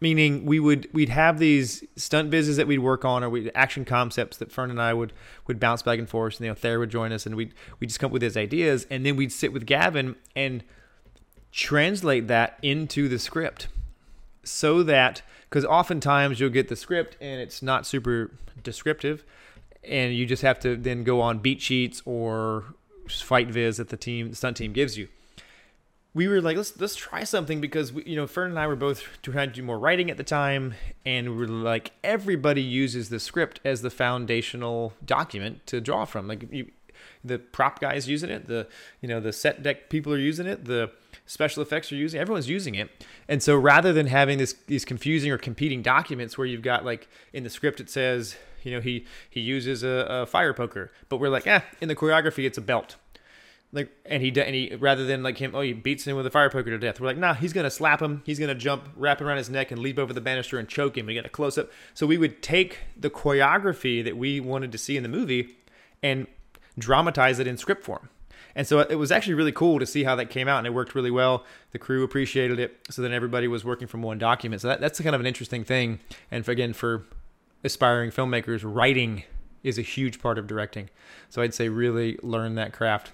Meaning we'd have these stunt business that we'd work on, or we action concepts that Fern and I would bounce back and forth, and Thayer would join us, and we'd just come up with his ideas, and then we'd sit with Gavin and translate that into the script, so that, because oftentimes you'll get the script and it's not super descriptive, and you just have to then go on beat sheets or fight viz that the stunt team gives you. We were like, let's try something, because Fern and I were both trying to do more writing at the time, and we were like, everybody uses the script as the foundational document to draw from. Like the prop guys using it, the set deck people are using it, the special effects are using it, everyone's using it. And so rather than having these confusing or competing documents where you've got, like, in the script it says he uses a fire poker, but we're like, in the choreography it's a belt. Like, and he rather than like him, he beats him with a fire poker to death. We're like, nah, he's gonna slap him. He's gonna jump, wrap around his neck, and leap over the banister and choke him. We got a close up. So we would take the choreography that we wanted to see in the movie and dramatize it in script form. And so it was actually really cool to see how that came out, and it worked really well. The crew appreciated it. So then everybody was working from one document. So that's kind of an interesting thing. And for aspiring filmmakers, writing is a huge part of directing. So I'd say really learn that craft.